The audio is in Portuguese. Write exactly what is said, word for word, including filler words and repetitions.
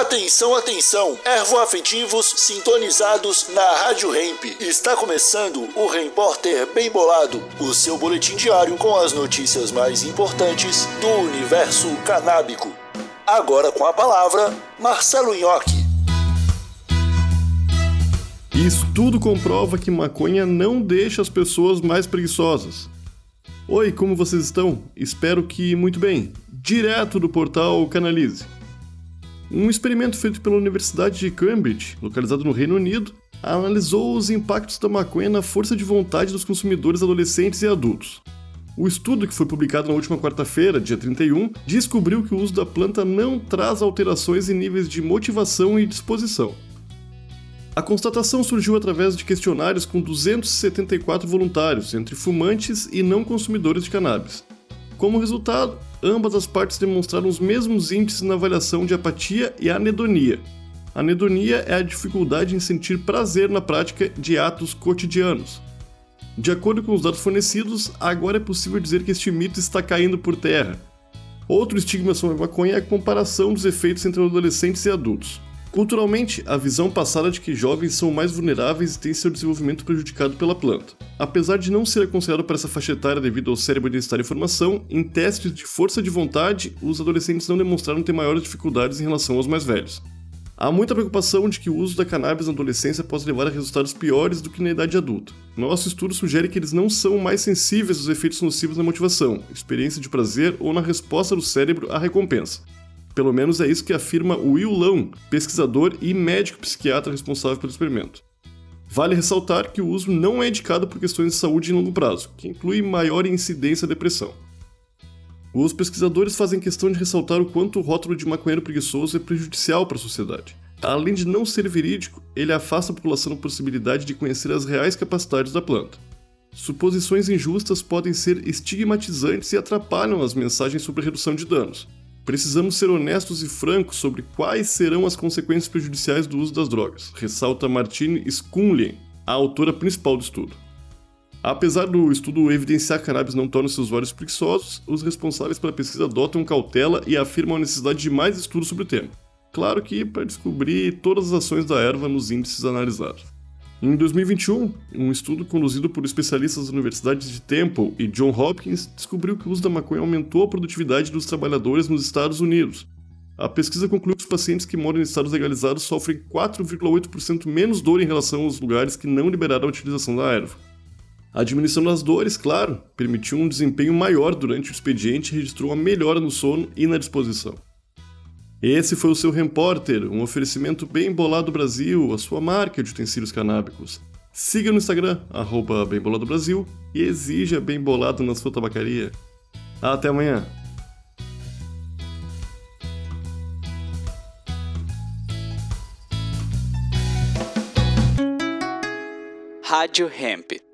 Atenção, atenção, ervoafetivos sintonizados na Rádio Hemp. Está começando o Repórter Bem Bolado, o seu boletim diário com as notícias mais importantes do universo canábico. Agora com a palavra, Marcelo Nhoque. Estudo comprova que maconha não deixa as pessoas mais preguiçosas. Oi, como vocês estão? Espero que muito bem. Direto do portal Canalize. Um experimento feito pela Universidade de Cambridge, localizado no Reino Unido, analisou os impactos da maconha na força de vontade dos consumidores adolescentes e adultos. O estudo, que foi publicado na última quarta-feira, dia trinta e um, descobriu que o uso da planta não traz alterações em níveis de motivação e disposição. A constatação surgiu através de questionários com duzentos e setenta e quatro voluntários, entre fumantes e não consumidores de cannabis. Como resultado, ambas as partes demonstraram os mesmos índices na avaliação de apatia e anedonia. Anedonia é a dificuldade em sentir prazer na prática de atos cotidianos. De acordo com os dados fornecidos, agora é possível dizer que este mito está caindo por terra. Outro estigma sobre a maconha é a comparação dos efeitos entre adolescentes e adultos. Culturalmente, a visão passada de que jovens são mais vulneráveis e têm seu desenvolvimento prejudicado pela planta. Apesar de não ser aconselhado para essa faixa etária devido ao cérebro ainda estar em formação, em testes de força de vontade, os adolescentes não demonstraram ter maiores dificuldades em relação aos mais velhos. Há muita preocupação de que o uso da cannabis na adolescência pode levar a resultados piores do que na idade adulta. Nosso estudo sugere que eles não são mais sensíveis aos efeitos nocivos na motivação, experiência de prazer ou na resposta do cérebro à recompensa. Pelo menos é isso que afirma o Willão, pesquisador e médico-psiquiatra responsável pelo experimento. Vale ressaltar que o uso não é indicado por questões de saúde em longo prazo, que inclui maior incidência da depressão. Os pesquisadores fazem questão de ressaltar o quanto o rótulo de maconheiro preguiçoso é prejudicial para a sociedade. Além de não ser verídico, ele afasta a população da possibilidade de conhecer as reais capacidades da planta. Suposições injustas podem ser estigmatizantes e atrapalham as mensagens sobre redução de danos. Precisamos ser honestos e francos sobre quais serão as consequências prejudiciais do uso das drogas, ressalta Martine Skunlin, a autora principal do estudo. Apesar do estudo evidenciar que cannabis não torna seus usuários preguiçosos, os responsáveis pela pesquisa adotam cautela e afirmam a necessidade de mais estudos sobre o tema. Claro que para descobrir todas as ações da erva nos índices analisados. Em dois mil e vinte e um, um estudo conduzido por especialistas das universidades de Temple e Johns Hopkins descobriu que o uso da maconha aumentou a produtividade dos trabalhadores nos Estados Unidos. A pesquisa concluiu que os pacientes que moram em estados legalizados sofrem quatro vírgula oito por cento menos dor em relação aos lugares que não liberaram a utilização da erva. A diminuição das dores, claro, permitiu um desempenho maior durante o expediente e registrou uma melhora no sono e na disposição. Esse foi o seu Repórter, um oferecimento Bem Bolado Brasil, a sua marca de utensílios canábicos. Siga no Instagram, arroba Bem Bolado Brasil, e exija Bem Bolado na sua tabacaria. Até amanhã! Rádio Hemp.